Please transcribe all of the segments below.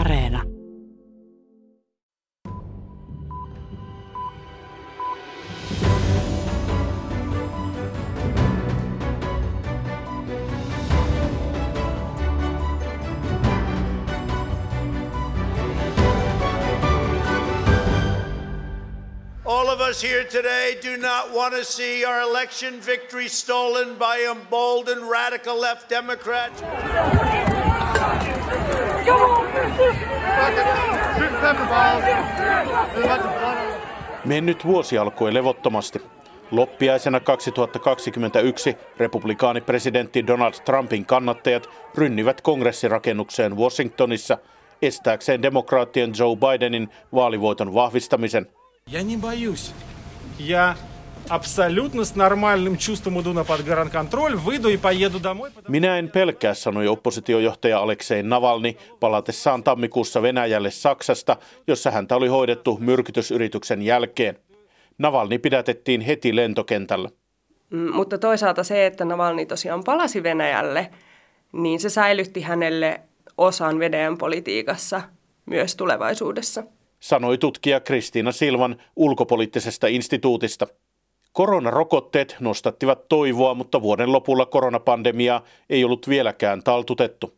Areena. All of us here today do not want to see our election victory stolen by emboldened radical left Democrats. Mennyt vuosi alkoi levottomasti. Loppiaisena 2021 republikaanipresidentti Donald Trumpin kannattajat rynnivät kongressirakennukseen Washingtonissa estääkseen demokraattien Joe Bidenin vaalivoiton vahvistamisen. Я не боюсь. Я абсолютно с нормальным чувством иду на подгранконтроль, выйду и поеду домой. Minä en pelkää, sanoi oppositiojohtaja Aleksei Navalny palatessaan tammikuussa Venäjälle Saksasta, jossa häntä oli hoidettu myrkytysyrityksen jälkeen. Navalny pidätettiin heti lentokentällä. Mutta toisaalta se, että Navalny tosiaan palasi Venäjälle, niin se säilytti hänelle osan Venäjän politiikassa myös tulevaisuudessa. Sanoi tutkija Kristiina Silvan ulkopoliittisesta instituutista. Koronarokotteet nostattivat toivoa, mutta vuoden lopulla koronapandemiaa ei ollut vieläkään taltutettu.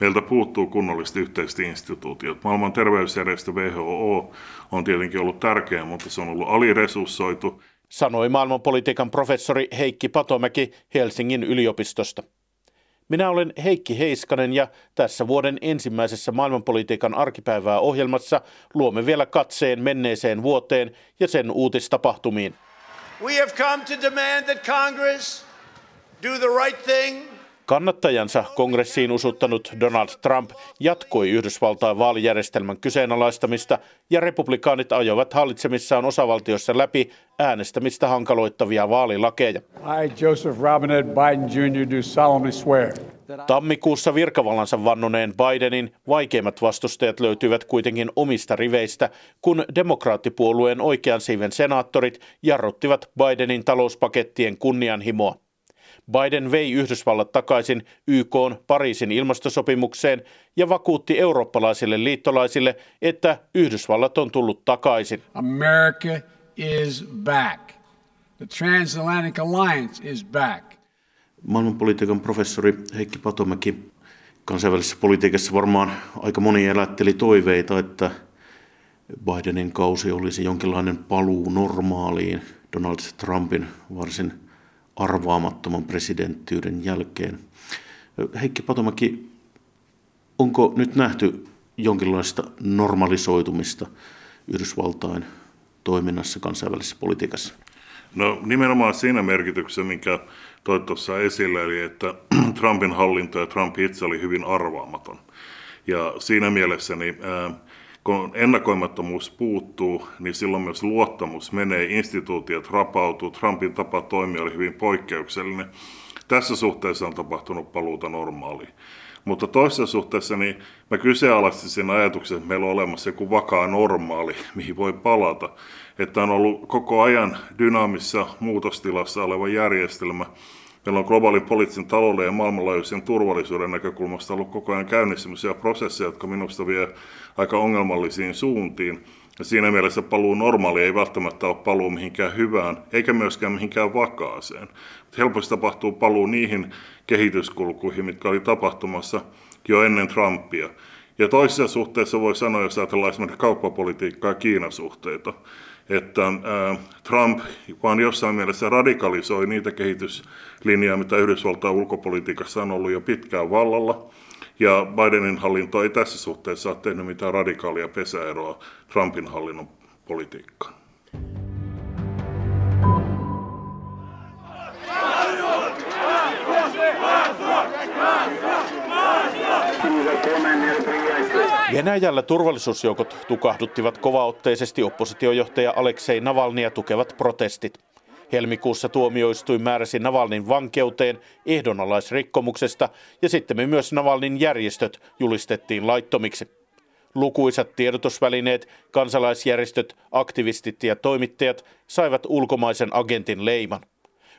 Meiltä puuttuu kunnolliset yhteiset instituutiot. Maailman terveysjärjestö WHO on tietenkin ollut tärkeä, mutta se on ollut aliresurssoitu. Sanoi maailmanpolitiikan professori Heikki Patomäki Helsingin yliopistosta. Minä olen Heikki Heiskanen ja tässä vuoden ensimmäisessä maailmanpolitiikan arkipäivää -ohjelmassa luomme vielä katseen menneeseen vuoteen ja sen uutistapahtumiin. Kannattajansa kongressiin usuttanut Donald Trump jatkoi Yhdysvaltain vaalijärjestelmän kyseenalaistamista ja republikaanit ajoivat hallitsemissaan osavaltiossa läpi äänestämistä hankaloittavia vaalilakeja. Tammikuussa virkavallansa vannoneen Bidenin vaikeimmat vastustajat löytyivät kuitenkin omista riveistä, kun demokraattipuolueen oikean siiven senaattorit jarruttivat Bidenin talouspakettien kunnianhimoa. Biden vei Yhdysvallat takaisin YK:n Pariisin ilmastosopimukseen ja vakuutti eurooppalaisille liittolaisille, että Yhdysvallat on tullut takaisin. America is back. The Transatlantic Alliance is back. Maailmanpolitiikan professori Heikki Patomäki, kansainvälisessä politiikassa varmaan aika moni elätteli toiveita, että Bidenin kausi olisi jonkinlainen paluu normaaliin Donald Trumpin varsin arvaamattoman presidenttiyden jälkeen. Heikki Patomäki, onko nyt nähty jonkinlaista normalisoitumista Yhdysvaltain toiminnassa kansainvälisessä politiikassa? No nimenomaan siinä merkityksessä, minkä toi tuossa esille, eli että Trumpin hallinto ja Trump itse oli hyvin arvaamaton. Ja siinä mielessä, kun ennakoimattomuus puuttuu, niin silloin myös luottamus menee, instituutiot rapautuu, Trumpin tapa toimia oli hyvin poikkeuksellinen. Tässä suhteessa on tapahtunut paluuta normaaliin. Mutta toisessa suhteessa niin mä kyseenalaistin sen ajatuksen, että meillä on olemassa joku vakaa normaali, mihin voi palata. Että on ollut koko ajan dynaamisessa muutostilassa oleva järjestelmä. Meillä on globaalin poliittisen talouden ja maailmanlaajuisen turvallisuuden näkökulmasta ollut koko ajan käynnissä sellaisia prosesseja, jotka minusta vie aika ongelmallisiin suuntiin. Ja siinä mielessä paluu normaali ei välttämättä ole paluu mihinkään hyvään, eikä myöskään mihinkään vakaaseen. Helposti tapahtuu paluu niihin kehityskulkuihin, mitkä oli tapahtumassa jo ennen Trumpia. Ja toisessa suhteessa voi sanoa, jos ajatellaan esimerkiksi kauppapolitiikkaa ja Kiinasuhteita, että Trump vaan jossain mielessä radikalisoi niitä kehityslinjaa, mitä Yhdysvaltain ulkopolitiikassa on ollut jo pitkään vallalla. Ja Bidenin hallinto ei tässä suhteessa ole tehnyt mitään radikaalia pesäeroa Trumpin hallinnon politiikkaan. Venäjällä turvallisuusjoukot tukahduttivat kovaotteisesti oppositiojohtaja Aleksei Navalnyia tukevat protestit. Helmikuussa tuomioistuin määräsi Navalnyin vankeuteen ehdonalaisrikkomuksesta ja sitten myös Navalnyin järjestöt julistettiin laittomiksi. Lukuisat tiedotusvälineet, kansalaisjärjestöt, aktivistit ja toimittajat saivat ulkomaisen agentin leiman.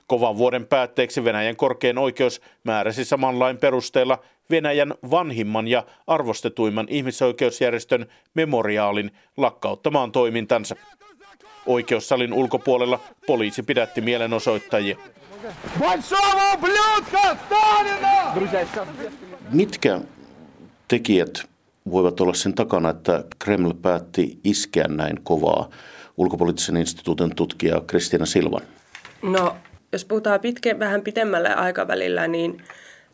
Kovan vuoden päätteeksi Venäjän korkein oikeus määräsi saman lain perusteella Venäjän vanhimman ja arvostetuimman ihmisoikeusjärjestön Memoriaalin lakkauttamaan toimintansa. Oikeussalin ulkopuolella poliisi pidätti mielenosoittajia. Mitkä tekijät voivat olla sen takana, että Kreml päätti iskeä näin kovaa? Ulkopoliittisen instituutin tutkija Kristiina Silvan. No, jos puhutaan vähän pitemmällä aikavälillä, niin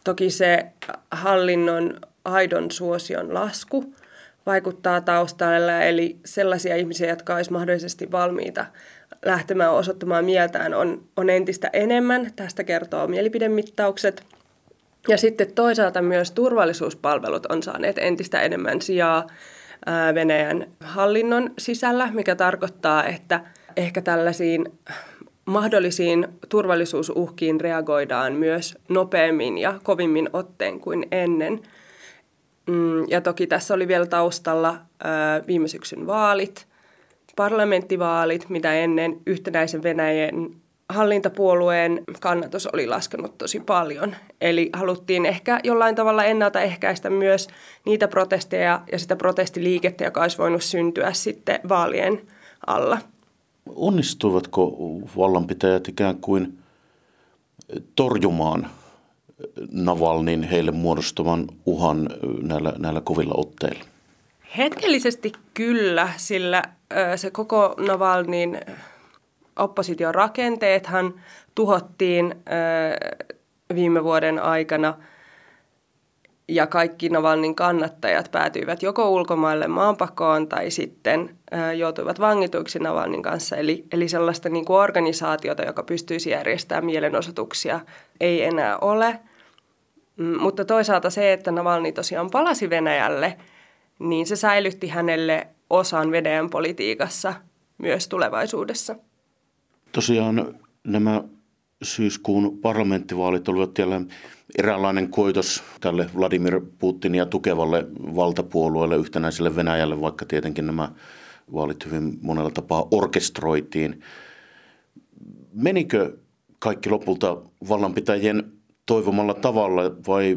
toki se hallinnon aidon suosion lasku vaikuttaa taustalla, eli sellaisia ihmisiä, jotka olisi mahdollisesti valmiita lähtemään osoittamaan mieltään, on entistä enemmän. Tästä kertoo mielipidemittaukset. Ja sitten toisaalta myös turvallisuuspalvelut on saaneet entistä enemmän sijaa Venäjän hallinnon sisällä, mikä tarkoittaa, että ehkä tällaisiin mahdollisiin turvallisuusuhkiin reagoidaan myös nopeammin ja kovimmin otteen kuin ennen. Ja toki tässä oli vielä taustalla viime syksyn vaalit, parlamenttivaalit, mitä ennen yhtenäisen Venäjän hallintapuolueen kannatus oli laskenut tosi paljon. Eli haluttiin ehkä jollain tavalla ennaltaehkäistä myös niitä protesteja ja sitä protestiliikettä, joka olisi voinut syntyä sitten vaalien alla. Onnistuivatko vallanpitäjät ikään kuin torjumaan Navalnyin heille muodostuvan uhan näillä kovilla otteilla? Hetkellisesti kyllä, sillä se koko Navalnyin opposition rakenteethan tuhottiin viime vuoden aikana ja kaikki Navalnyin kannattajat päätyivät joko ulkomaille maanpakoon tai sitten joutuivat vangituiksi Navalnyin kanssa. Eli sellaista niin kuin organisaatiota, joka pystyisi järjestämään mielenosoituksia, ei enää ole. Mutta toisaalta se, että Navalnyi tosiaan palasi Venäjälle, niin se säilytti hänelle osan Venäjän politiikassa myös tulevaisuudessa. Tosiaan nämä syyskuun parlamenttivaalit olivat jälleen eräänlainen koitos tälle Vladimir Putinia tukevalle valtapuolueelle, yhtenäiselle Venäjälle, vaikka tietenkin nämä vaalit hyvin monella tapaa orkestroitiin. Menikö kaikki lopulta vallanpitäjien toivomalla tavalla vai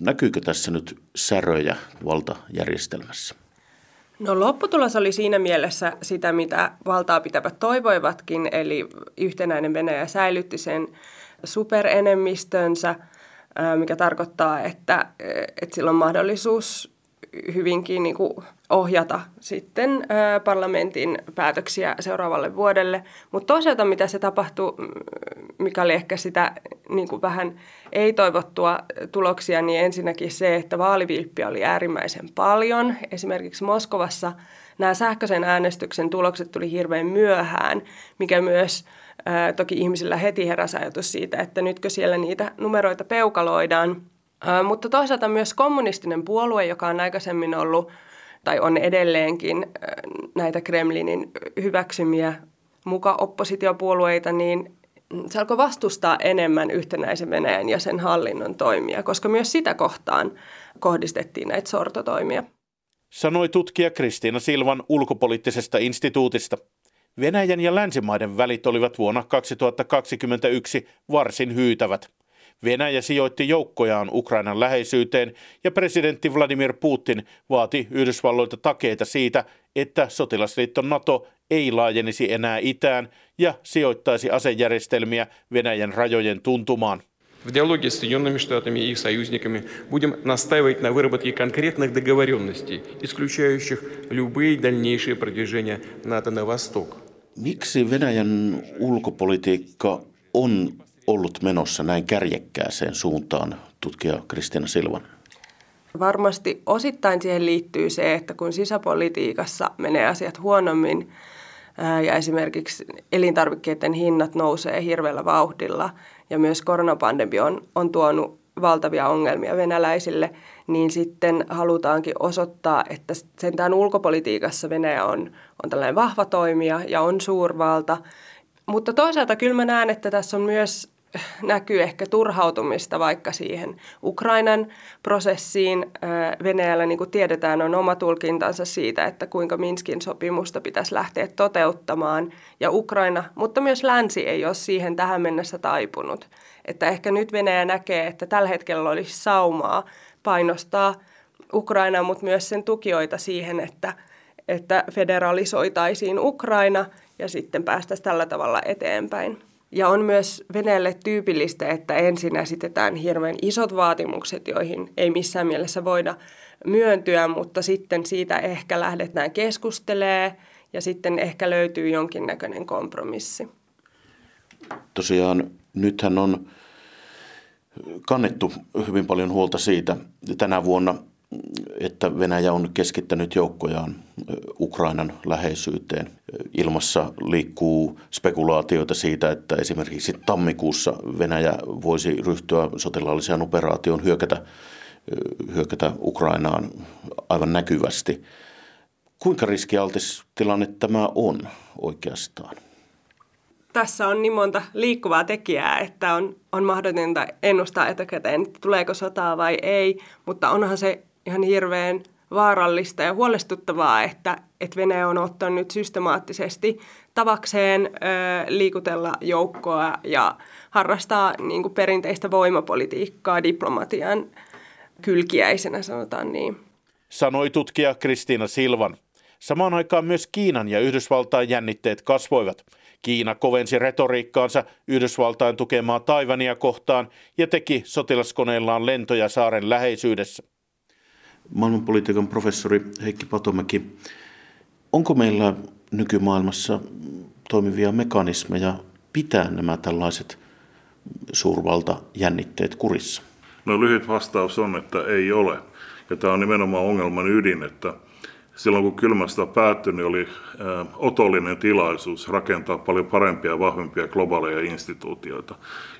näkyykö tässä nyt säröjä valtajärjestelmässä? No, lopputulos oli siinä mielessä sitä, mitä valtaa pitävät toivoivatkin, eli yhtenäinen Venäjä säilytti sen superenemmistönsä, mikä tarkoittaa, että sillä on mahdollisuus hyvinkin niin kuin ohjata sitten parlamentin päätöksiä seuraavalle vuodelle. Mutta toisaalta mitä se tapahtui, mikä oli ehkä sitä niin kuin vähän ei-toivottua tuloksia, niin ensinnäkin se, että vaalivilppiä oli äärimmäisen paljon. Esimerkiksi Moskovassa nämä sähköisen äänestyksen tulokset tuli hirveän myöhään, mikä myös toki ihmisillä heti heräsi ajatus siitä, että nytkö siellä niitä numeroita peukaloidaan. Mutta toisaalta myös kommunistinen puolue, joka on aikaisemmin ollut tai on edelleenkin näitä Kremlinin hyväksymiä muka oppositiopuolueita, niin se alkoi vastustaa enemmän yhtenäisen Venäjän ja sen hallinnon toimia, koska myös sitä kohtaan kohdistettiin näitä sortotoimia. Sanoi tutkija Kristiina Silvan ulkopoliittisesta instituutista. Venäjän ja länsimaiden välit olivat vuonna 2021 varsin hyytävät. Venäjä sijoitti joukkojaan Ukrainan läheisyyteen ja presidentti Vladimir Putin vaati Yhdysvalloilta takeita siitä, että sotilasliitto NATO ei laajenisi enää itään ja sijoittaisi asejärjestelmiä Venäjän rajojen tuntumaan. В диалоге с Соединенными Штатами и их союзниками будем настаивать на выработке конкретных договоренностей, исключающих любые дальнейшие продвижения НАТО на восток. Miksi Venäjän ulkopolitiikka on ollut menossa näin kärjekkääseen suuntaan, tutkija Kristiina Silvan? Varmasti osittain siihen liittyy se, että kun sisäpolitiikassa menee asiat huonommin ja esimerkiksi elintarvikkeiden hinnat nousee hirveällä vauhdilla ja myös koronapandemia on tuonut valtavia ongelmia venäläisille, niin sitten halutaankin osoittaa, että sentään ulkopolitiikassa Venäjä on tällainen vahva toimija ja on suurvalta. Mutta toisaalta kyllä mä näen, että tässä on myös näkyy ehkä turhautumista vaikka siihen Ukrainan prosessiin. Venäjällä, niin kuin tiedetään, on oma tulkintansa siitä, että kuinka Minskin sopimusta pitäisi lähteä toteuttamaan. Ja Ukraina, mutta myös länsi ei ole siihen tähän mennessä taipunut. Että ehkä nyt Venäjä näkee, että tällä hetkellä olisi saumaa painostaa Ukrainaa, mutta myös sen tukijoita siihen, että federalisoitaisiin Ukraina ja sitten päästäisiin tällä tavalla eteenpäin. Ja on myös Venäjälle tyypillistä, että ensin esitetään hirveän isot vaatimukset, joihin ei missään mielessä voida myöntyä, mutta sitten siitä ehkä lähdetään keskustelemaan ja sitten ehkä löytyy jonkinnäköinen kompromissi. Tosiaan nythän on kannettu hyvin paljon huolta siitä tänä vuonna, että Venäjä on keskittänyt joukkojaan Ukrainan läheisyyteen. Ilmassa liikkuu spekulaatioita siitä, että esimerkiksi tammikuussa Venäjä voisi ryhtyä sotilaalliseen operaatioon hyökätä Ukrainaan aivan näkyvästi. Kuinka riskialtis tilanne tämä on oikeastaan? Tässä on niin monta liikkuvaa tekijää, että on mahdotonta ennustaa etukäteen, että tuleeko sotaa vai ei, mutta onhan se ihan hirveän vaarallista ja huolestuttavaa, että Venäjä on ottanut nyt systemaattisesti tavakseen liikutella joukkoa ja harrastaa niin kuin perinteistä voimapolitiikkaa diplomatian kylkiäisenä, sanotaan niin. Sanoi tutkija Kristiina Silvan. Samaan aikaan myös Kiinan ja Yhdysvaltain jännitteet kasvoivat. Kiina kovensi retoriikkaansa Yhdysvaltain tukemaa Taiwania kohtaan ja teki sotilaskoneillaan lentoja saaren läheisyydessä. Maailmanpolitiikan professori Heikki Patomäki, onko meillä nykymaailmassa toimivia mekanismeja pitää nämä tällaiset suurvaltajännitteet kurissa? No lyhyt vastaus on, että ei ole. Ja tämä on nimenomaan ongelman ydin, että silloin kun kylmä sota päättyi, niin oli otollinen tilaisuus rakentaa paljon parempia ja vahvempia globaaleja instituutioita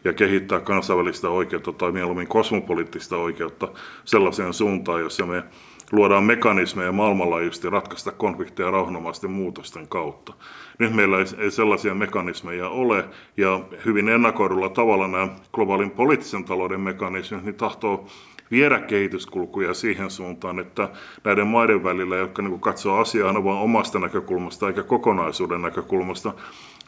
ja kehittää kansainvälistä oikeutta tai mieluummin kosmopoliittista oikeutta sellaiseen suuntaan, jossa me luodaan mekanismeja maailmanlaajuisesti ratkaista konflikteja rauhanomaisten muutosten kautta. Nyt meillä ei sellaisia mekanismeja ole, ja hyvin ennakoidulla tavalla nämä globaalin poliittisen talouden mekanismit niin tahtoo viedä kehityskulkuja siihen suuntaan, että näiden maiden välillä, jotka niin katsoo asiaa aina vain omasta näkökulmasta eikä kokonaisuuden näkökulmasta,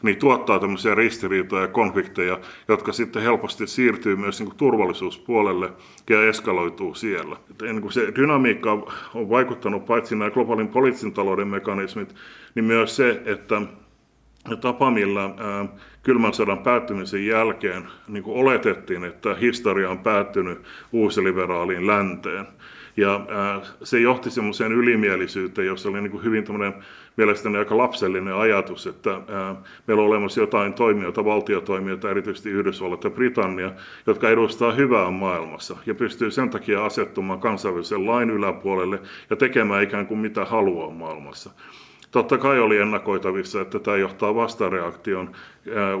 niin tuottaa tämmöisiä ristiriitoja ja konflikteja, jotka sitten helposti siirtyy myös niin turvallisuuspuolelle ja eskaloituu siellä. Niin se dynamiikka on vaikuttanut paitsi nämä globaalin poliittisen talouden mekanismit, niin myös se, että tapa, millä kylmän sodan päättymisen jälkeen niin kuin oletettiin, että historia on päättynyt uusliberaaliin länteen. Ja se johti semmoiseen ylimielisyyteen, jossa oli niin kuin hyvin tämmöinen mielestäni aika lapsellinen ajatus, että meillä on olemassa jotain toimijoita, valtiotoimijoita, erityisesti Yhdysvallat ja Britannia, jotka edustaa hyvää maailmassa ja pystyy sen takia asettumaan kansainvälisen lain yläpuolelle ja tekemään ikään kuin mitä haluaa maailmassa. Totta kai oli ennakoitavissa, että tämä johtaa vastareaktioon.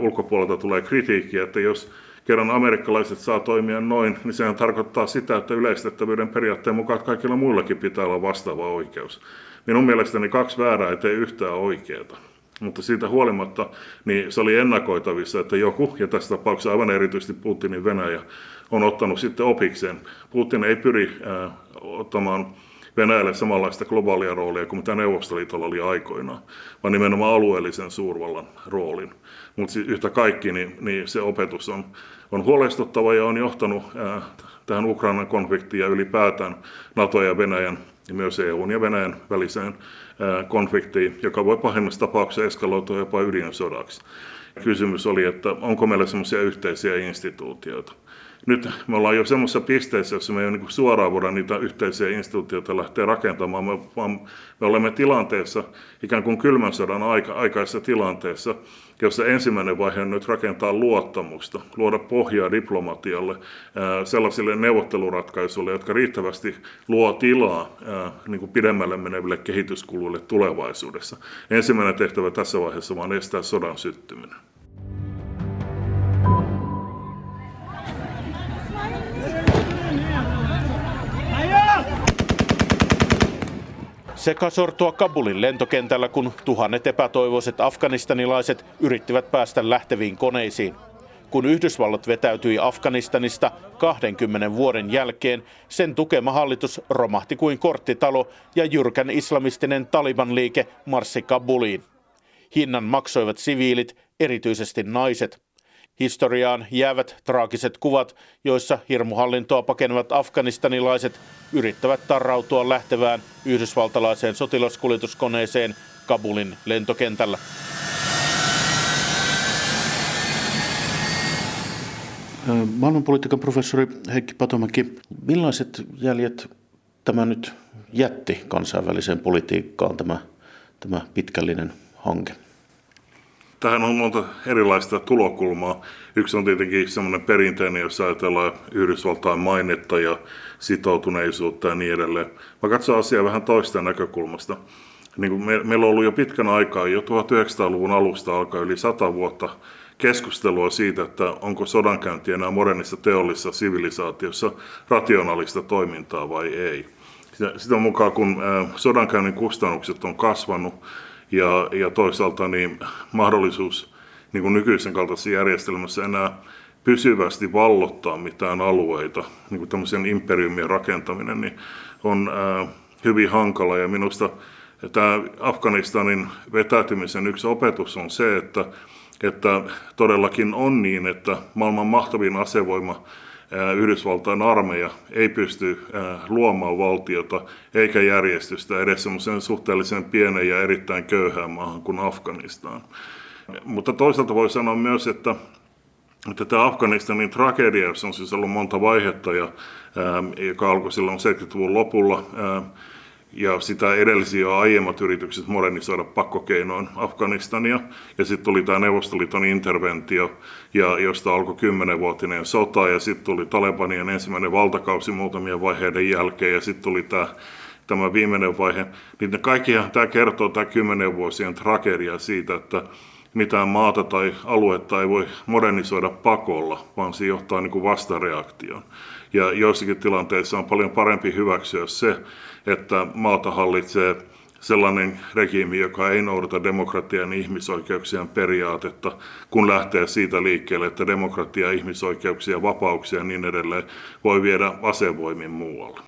Ulkopuolelta tulee kritiikkiä, että jos kerran amerikkalaiset saa toimia noin, niin sehän tarkoittaa sitä, että yleistettävyyden periaatteen mukaan kaikilla muillakin pitää olla vastaava oikeus. Minun mielestäni kaksi väärää ei tee yhtään oikeaa. Mutta siitä huolimatta niin se oli ennakoitavissa, että joku, ja tässä tapauksessa aivan erityisesti Putinin Venäjä, on ottanut sitten opikseen. Putin ei pyri ottamaan Venäjälle samanlaista globaalia roolia kuin mitä Neuvostoliitolla oli aikoinaan, vaan nimenomaan alueellisen suurvallan roolin. Mutta yhtä kaikki niin se opetus on huolestuttava ja on johtanut tähän Ukrainan konfliktiin ja ylipäätään NATO ja Venäjän ja myös EUn ja Venäjän väliseen konfliktiin, joka voi pahimmassa tapauksessa eskaloitua jopa ydinsodaksi. Kysymys oli, että onko meillä sellaisia yhteisiä instituutioita. Nyt me ollaan jo semmoisessa pisteessä, jossa me ei niin suoraan voida niitä yhteisiä instituutioita lähteä rakentamaan, vaan me olemme tilanteessa, ikään kuin kylmän sodan aikaisessa tilanteessa, jossa ensimmäinen vaihe on nyt rakentaa luottamusta, luoda pohjaa diplomatialle, sellaisille neuvotteluratkaisuille, jotka riittävästi luo tilaa niin kuin pidemmälle meneville kehityskuluille tulevaisuudessa. Ensimmäinen tehtävä tässä vaiheessa vaan estää sodan syttyminen. Sekasortoa Kabulin lentokentällä, kun tuhannet epätoivoiset afganistanilaiset yrittivät päästä lähteviin koneisiin. kun Yhdysvallat vetäytyi Afganistanista 20 vuoden jälkeen, sen tukema hallitus romahti kuin korttitalo ja jyrkän islamistinen Taliban-liike marssi Kabuliin. Hinnan maksoivat siviilit, erityisesti naiset. Historiaan jäävät traagiset kuvat, joissa hirmuhallintoa pakenevat afganistanilaiset yrittävät tarrautua lähtevään yhdysvaltalaiseen sotilaskuljetuskoneeseen Kabulin lentokentällä. Maailmanpolitiikan professori Heikki Patomäki, millaiset jäljet tämä nyt jätti kansainväliseen politiikkaan, tämä pitkällinen hanke? Tähän on monta erilaista tulokulmaa. Yksi on tietenkin semmoinen perinteinen, jos ajatellaan Yhdysvaltain mainetta ja sitoutuneisuutta ja niin edelleen. Mä katson asiaa vähän toista näkökulmasta. Niin meillä on ollut jo pitkän aikaa, jo 1900-luvun alusta alkaa yli 100 vuotta keskustelua siitä, että onko sodankäynti enää modernissa teollisessa sivilisaatiossa rationaalista toimintaa vai ei. Sitä mukaan, kun sodankäynnin kustannukset on kasvanut, ja toisaalta niin mahdollisuus niin kuin nykyisen kaltaisessa järjestelmässä enää pysyvästi vallottaa mitään alueita, niin kuin tämmöisen imperiumien rakentaminen, niin on hyvin hankala. Ja minusta tämä Afganistanin vetäytymisen yksi opetus on se, että todellakin on niin, että maailman mahtavin asevoima Yhdysvaltain armeija ei pysty luomaan valtiota eikä järjestystä edes semmoisen suhteellisen pienen ja erittäin köyhään maahan kuin Afganistan. Mutta toisaalta voi sanoa myös, että tämä Afganistanin tragedia, jossa on siis ollut monta vaihetta, ja joka alkoi silloin 70-luvun lopulla, ja sitä edellisiä jo aiemmat yritykset modernisoida pakkokeinoin Afganistania. Ja sitten tuli tämä Neuvostoliiton interventio, ja josta alkoi 10-vuotinen sota, ja sitten tuli Talebanien ensimmäinen valtakausi muutamien vaiheiden jälkeen, ja sitten tuli tämä viimeinen vaihe. Niin kaikkihan tämä kertoo tämä 10 vuosien tragedia siitä, että mitään maata tai aluetta ei voi modernisoida pakolla, vaan se johtaa niin kuin vastareaktioon. Ja joissakin tilanteissa on paljon parempi hyväksyä se, että maata hallitsee sellainen regiimi, joka ei noudata demokratian ja ihmisoikeuksien periaatetta, kun lähtee siitä liikkeelle, että demokratia, ihmisoikeuksia, vapauksia ja niin edelleen voi viedä asevoimin muualle.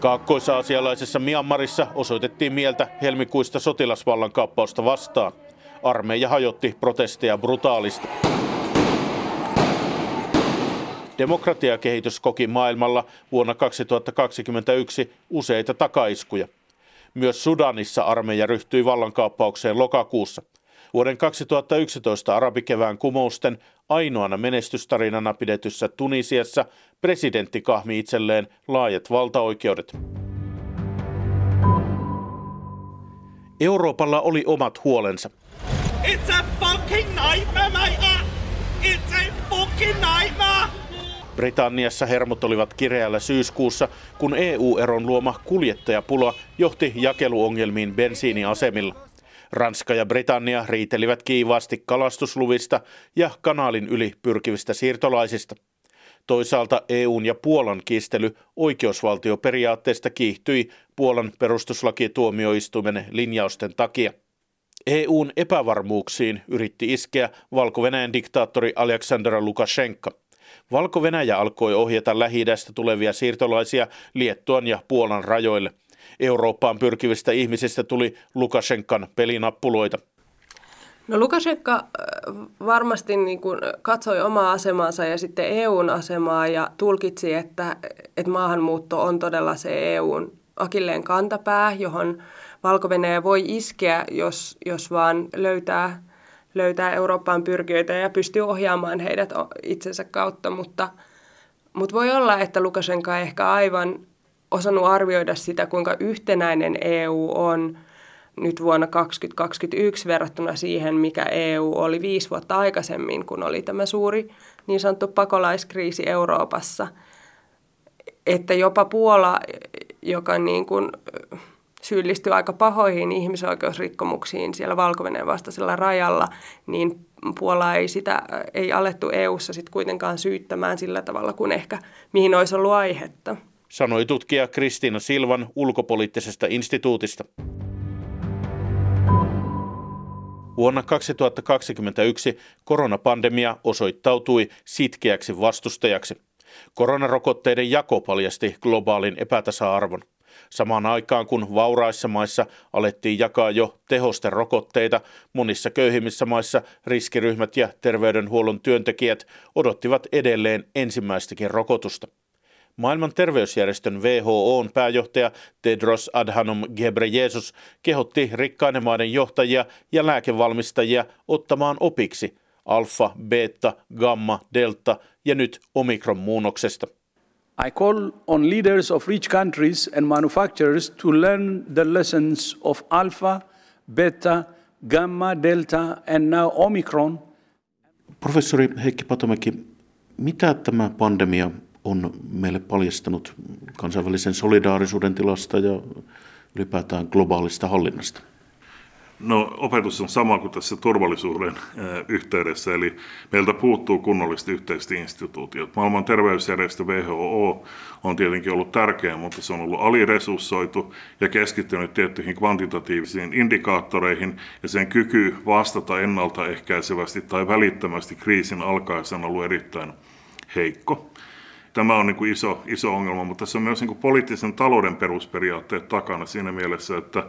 Kaakkois-aasialaisessa Myanmarissa osoitettiin mieltä helmikuista sotilasvallan kaappausta vastaan. Armeija hajotti protesteja brutaalisti. Demokratiakehitys koki maailmalla vuonna 2021 useita takaiskuja. Myös Sudanissa armeija ryhtyi vallankaappaukseen lokakuussa. Vuoden 2011 arabikevään kumousten ainoana menestystarinana pidetyssä Tunisiassa presidentti kahmi itselleen laajat valtaoikeudet. Euroopalla oli omat huolensa. It's a fucking nightmare, mate. It's a fucking nightmare. Britanniassa hermot olivat kireällä syyskuussa, kun EU-eron luoma kuljettajapula johti jakeluongelmiin bensiiniasemilla. Ranska ja Britannia riitelivät kiivaasti kalastusluvista ja kanaalin yli pyrkivistä siirtolaisista. Toisaalta EUn ja Puolan kiistely oikeusvaltioperiaatteesta kiihtyi Puolan perustuslakituomioistuimen linjausten takia. EUn epävarmuuksiin yritti iskeä Valko-Venäjän diktaattori Aleksandr Lukashenko. Valko-Venäjä alkoi ohjata Lähi-idästä tulevia siirtolaisia Liettuan ja Puolan rajoille. Eurooppaan pyrkivistä ihmisistä tuli Lukashenkan pelinappuloita. No Lukashenka varmasti niin kuin katsoi omaa asemansa ja sitten EUn asemaa ja tulkitsi, että maahanmuutto on todella se EUn akilleen kantapää, johon Valko-Venäjä voi iskeä, jos vaan löytää Eurooppaan pyrkijöitä ja pystyy ohjaamaan heidät itsensä kautta. Mutta voi olla, että Lukashenka ei ehkä aivan osannut arvioida sitä, kuinka yhtenäinen EU on nyt vuonna 2021 verrattuna siihen, mikä EU oli 5 vuotta aikaisemmin, kun oli tämä suuri niin sanottu pakolaiskriisi Euroopassa. Että jopa Puola, joka niin kuin syyllistyy aika pahoihin ihmisoikeusrikkomuksiin siellä Valko-Venäjän vastaisella rajalla, niin Puola ei sitä ei alettu EU:ssa sit kuitenkaan syyttämään sillä tavalla kuin ehkä mihin olisi ollut aihetta. Sanoi tutkija Kristiina Silvan ulkopoliittisesta instituutista. Vuonna 2021 koronapandemia osoittautui sitkeäksi vastustajaksi. Koronarokotteiden jako paljasti globaalin epätasa-arvon. Samaan aikaan kun vauraissa maissa alettiin jakaa jo tehosterokotteita, monissa köyhimmissä maissa riskiryhmät ja terveydenhuollon työntekijät odottivat edelleen ensimmäistäkin rokotusta. Maailman terveysjärjestön WHO:n pääjohtaja Tedros Adhanom Ghebreyesus kehotti rikkaiden maiden johtajia ja lääkevalmistajia ottamaan opiksi alfa, beta, gamma, delta ja nyt omikron-muunnoksesta. I call on leaders of rich countries and manufacturers to learn the lessons of alpha, beta, gamma, delta and now omikron. Professori Heikki Patomäki, mitä tämä pandemia on meille paljastanut kansainvälisen solidaarisuuden tilasta ja ylipäätään globaalista hallinnasta? No, opetus on sama kuin tässä turvallisuuden yhteydessä, eli meiltä puuttuu kunnolliset yhteiset instituutiot. Maailman terveysjärjestö WHO on tietenkin ollut tärkeä, mutta se on ollut aliresurssoitu ja keskittynyt tiettyihin kvantitatiivisiin indikaattoreihin ja sen kyky vastata ennaltaehkäisevästi tai välittömästi kriisin alkaessaan on ollut erittäin heikko. Tämä on niin kuin iso ongelma, mutta tässä on myös niin kuin poliittisen talouden perusperiaatteet takana siinä mielessä, että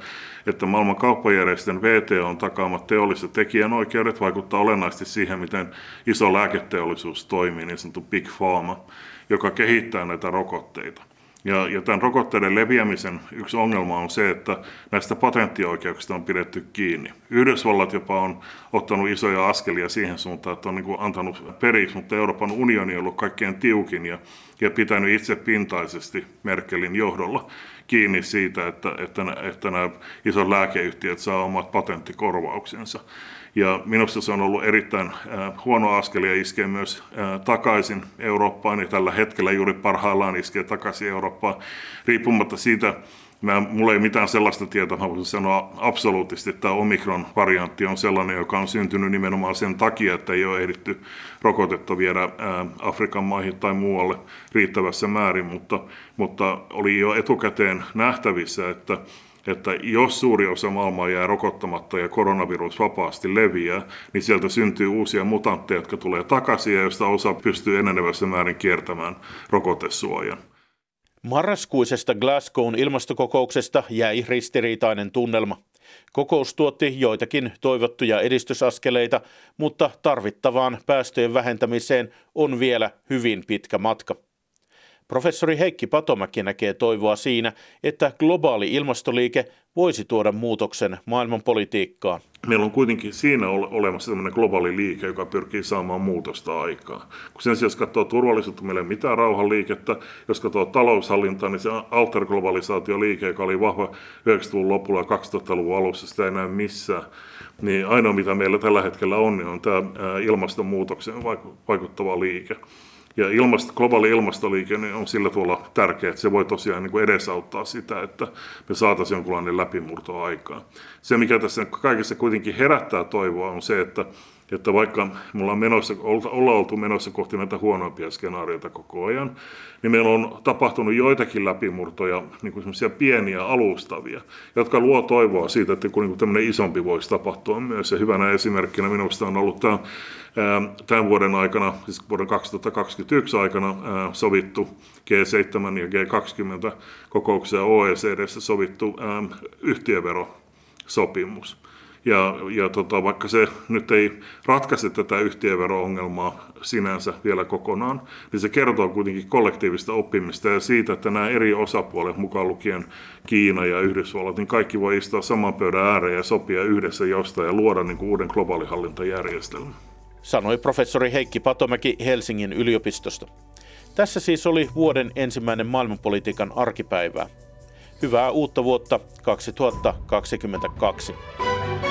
maailman kauppajärjestön WTO:n takaamat teolliset tekijänoikeudet vaikuttaa olennaisesti siihen, miten iso lääketeollisuus toimii, niin sanottu Big Pharma, joka kehittää näitä rokotteita. Ja tämän rokotteiden leviämisen yksi ongelma on se, että näistä patenttioikeuksista on pidetty kiinni. Yhdysvallat jopa on ottanut isoja askelia siihen suuntaan, että on niin kuin antanut periksi, mutta Euroopan unioni on ollut kaikkein tiukin ja pitänyt itse pintaisesti Merkelin johdolla kiinni siitä, että nämä isot lääkeyhtiöt saa omat patenttikorvauksensa. Ja minusta se on ollut erittäin huono askel ja iskee myös takaisin Eurooppaan ja tällä hetkellä juuri parhaillaan iskee takaisin Eurooppaan. Riippumatta siitä, mulla ei mitään sellaista tietoa, mä voisin sanoa absoluuttisesti, että tämä omikron-variantti on sellainen, joka on syntynyt nimenomaan sen takia, että ei ole ehditty rokotetta viedä Afrikan maihin tai muualle riittävässä määrin, mutta oli jo etukäteen nähtävissä, että jos suuri osa maailmaa jää rokottamatta ja koronavirus vapaasti leviää, niin sieltä syntyy uusia mutantteja, jotka tulee takaisin ja joista osa pystyy enenevässä määrin kiertämään rokotesuojan. Marraskuisesta Glasgow'n ilmastokokouksesta jäi ristiriitainen tunnelma. Kokous tuotti joitakin toivottuja edistysaskeleita, mutta tarvittavaan päästöjen vähentämiseen on vielä hyvin pitkä matka. Professori Heikki Patomäki näkee toivoa siinä, että globaali ilmastoliike voisi tuoda muutoksen maailmanpolitiikkaan. Meillä on kuitenkin siinä olemassa sellainen globaali liike, joka pyrkii saamaan muutosta aikaan. Kun sen sijaan, jos katsoo turvallisuutta, meillä ei ole mitään rauhanliikettä. Jos katsoo taloushallintaa, niin se alterglobalisaatioliike, joka oli vahva 90-luvun lopulla ja 2000-luvun alussa, sitä ei näy missään. Niin ainoa, mitä meillä tällä hetkellä on, niin on tämä ilmastonmuutokseen vaikuttava liike. Ja globaali ilmastoliike on sillä tavalla tärkeä, että se voi tosiaan niin kuin edesauttaa sitä, että me saataisiin jonkunlainen läpimurto aikaan. Se, mikä tässä kaikessa kuitenkin herättää toivoa, on se, että vaikka mulla on oltu menossa kohti näitä huonompia skenaarioita koko ajan, niin meillä on tapahtunut joitakin läpimurtoja, niin kuin semmoisia pieniä alustavia, jotka luo toivoa siitä, että kun tämmöinen isompi voisi tapahtua myös. Ja hyvänä esimerkkinä minusta on ollut tämän vuoden aikana, siis vuoden 2021 aikana sovittu G7 ja G20 kokouksia OECD:ssä sovittu yhtiöverosopimus. Ja vaikka se nyt ei ratkaise tätä yhtiövero-ongelmaa sinänsä vielä kokonaan, niin se kertoo kuitenkin kollektiivista oppimista ja siitä, että nämä eri osapuolet, mukaan lukien Kiina ja Yhdysvallat, niin kaikki voi istua saman pöydän ääreen ja sopia yhdessä jostain ja luoda niin kuin uuden globaalihallintajärjestelmän. Sanoi professori Heikki Patomäki Helsingin yliopistosta. Tässä siis oli vuoden ensimmäinen maailmanpolitiikan arkipäivää. Hyvää uutta vuotta 2022.